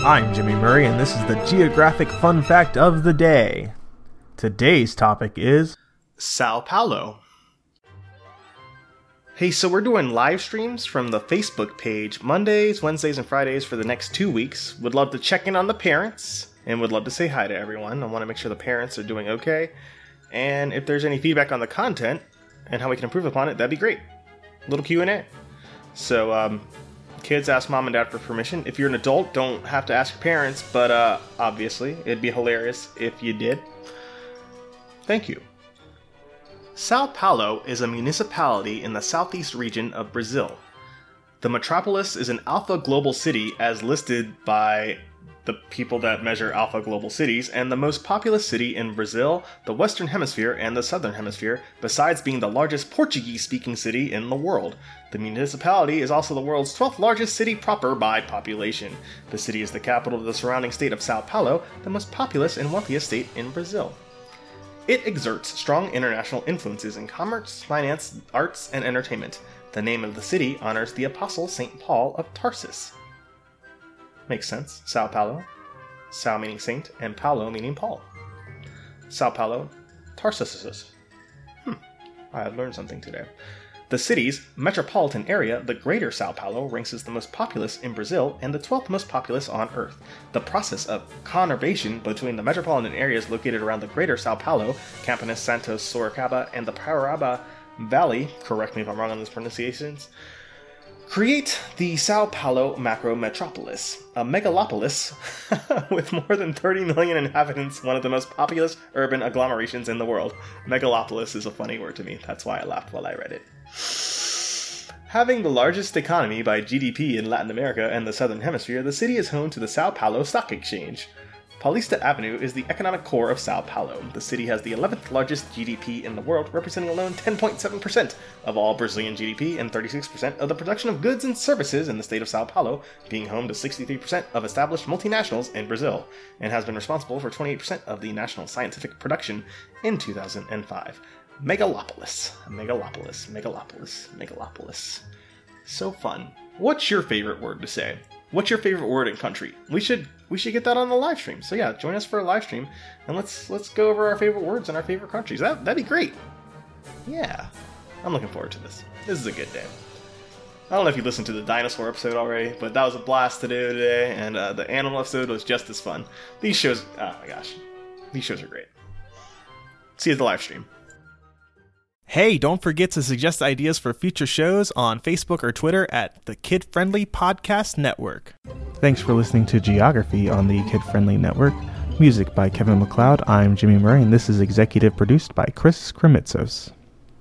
I'm Jimmy Murray, and this is the Geographic Fun Fact of the Day. Today's topic is Sao Paulo. Hey, so we're doing live streams from the Facebook page Mondays, Wednesdays, and Fridays for the next 2 weeks. Would love to check in on the parents, and would love to say hi to everyone. I want to make sure the parents are doing okay. And if there's any feedback on the content and how we can improve upon it, that'd be great. Little Q&A. So, kids, ask mom and dad for permission. If you're an adult, don't have to ask your parents, but obviously, it'd be hilarious if you did. Thank you. Sao Paulo is a municipality in the southeast region of Brazil. The metropolis is an Alpha Global City as listed by the people that measure Alpha Global Cities, and the most populous city in Brazil, the Western Hemisphere, and the Southern Hemisphere, besides being the largest Portuguese-speaking city in the world. The municipality is also the world's 12th largest city proper by population. The city is the capital of the surrounding state of Sao Paulo, the most populous and wealthiest state in Brazil. It exerts strong international influences in commerce, finance, arts, and entertainment. The name of the city honors the Apostle St. Paul of Tarsus. Makes sense. Sao Paulo. Sao meaning saint, and Paulo meaning Paul. Sao Paulo, Tarsus. I have learned something today. The city's metropolitan area, the greater Sao Paulo, ranks as the most populous in Brazil and the 12th most populous on Earth. The process of conurbation between the metropolitan areas located around the greater Sao Paulo, Campinas, Santos, Sorocaba, and the Paraba Valley, correct me if I'm wrong on these pronunciations, create the São Paulo Macrometropolis, a megalopolis with more than 30 million inhabitants, one of the most populous urban agglomerations in the world. Megalopolis is a funny word to me. That's why I laughed while I read it. Having the largest economy by GDP in Latin America and the Southern Hemisphere, the city is home to the São Paulo Stock Exchange. Paulista Avenue is the economic core of Sao Paulo. The city has the 11th largest GDP in the world, representing alone 10.7% of all Brazilian GDP and 36% of the production of goods and services in the state of Sao Paulo, being home to 63% of established multinationals in Brazil, and has been responsible for 28% of the national scientific production in 2005. Megalopolis. So fun. What's your favorite word to say? What's your favorite word in country? We should get that on the live stream. So yeah, join us for a live stream, and let's go over our favorite words and our favorite countries. That'd be great. Yeah, I'm looking forward to this. This is a good day. I don't know if you listened to the dinosaur episode already, but that was a blast to do today, and the animal episode was just as fun. These shows, oh my gosh, these shows are great. See you at the live stream. Hey, don't forget to suggest ideas for future shows on Facebook or Twitter at the Kid Friendly Podcast Network. Thanks for listening to Geography on the Kid Friendly Network. Music by Kevin MacLeod. I'm Jimmy Murray, and this is executive produced by Chris Krimitzos.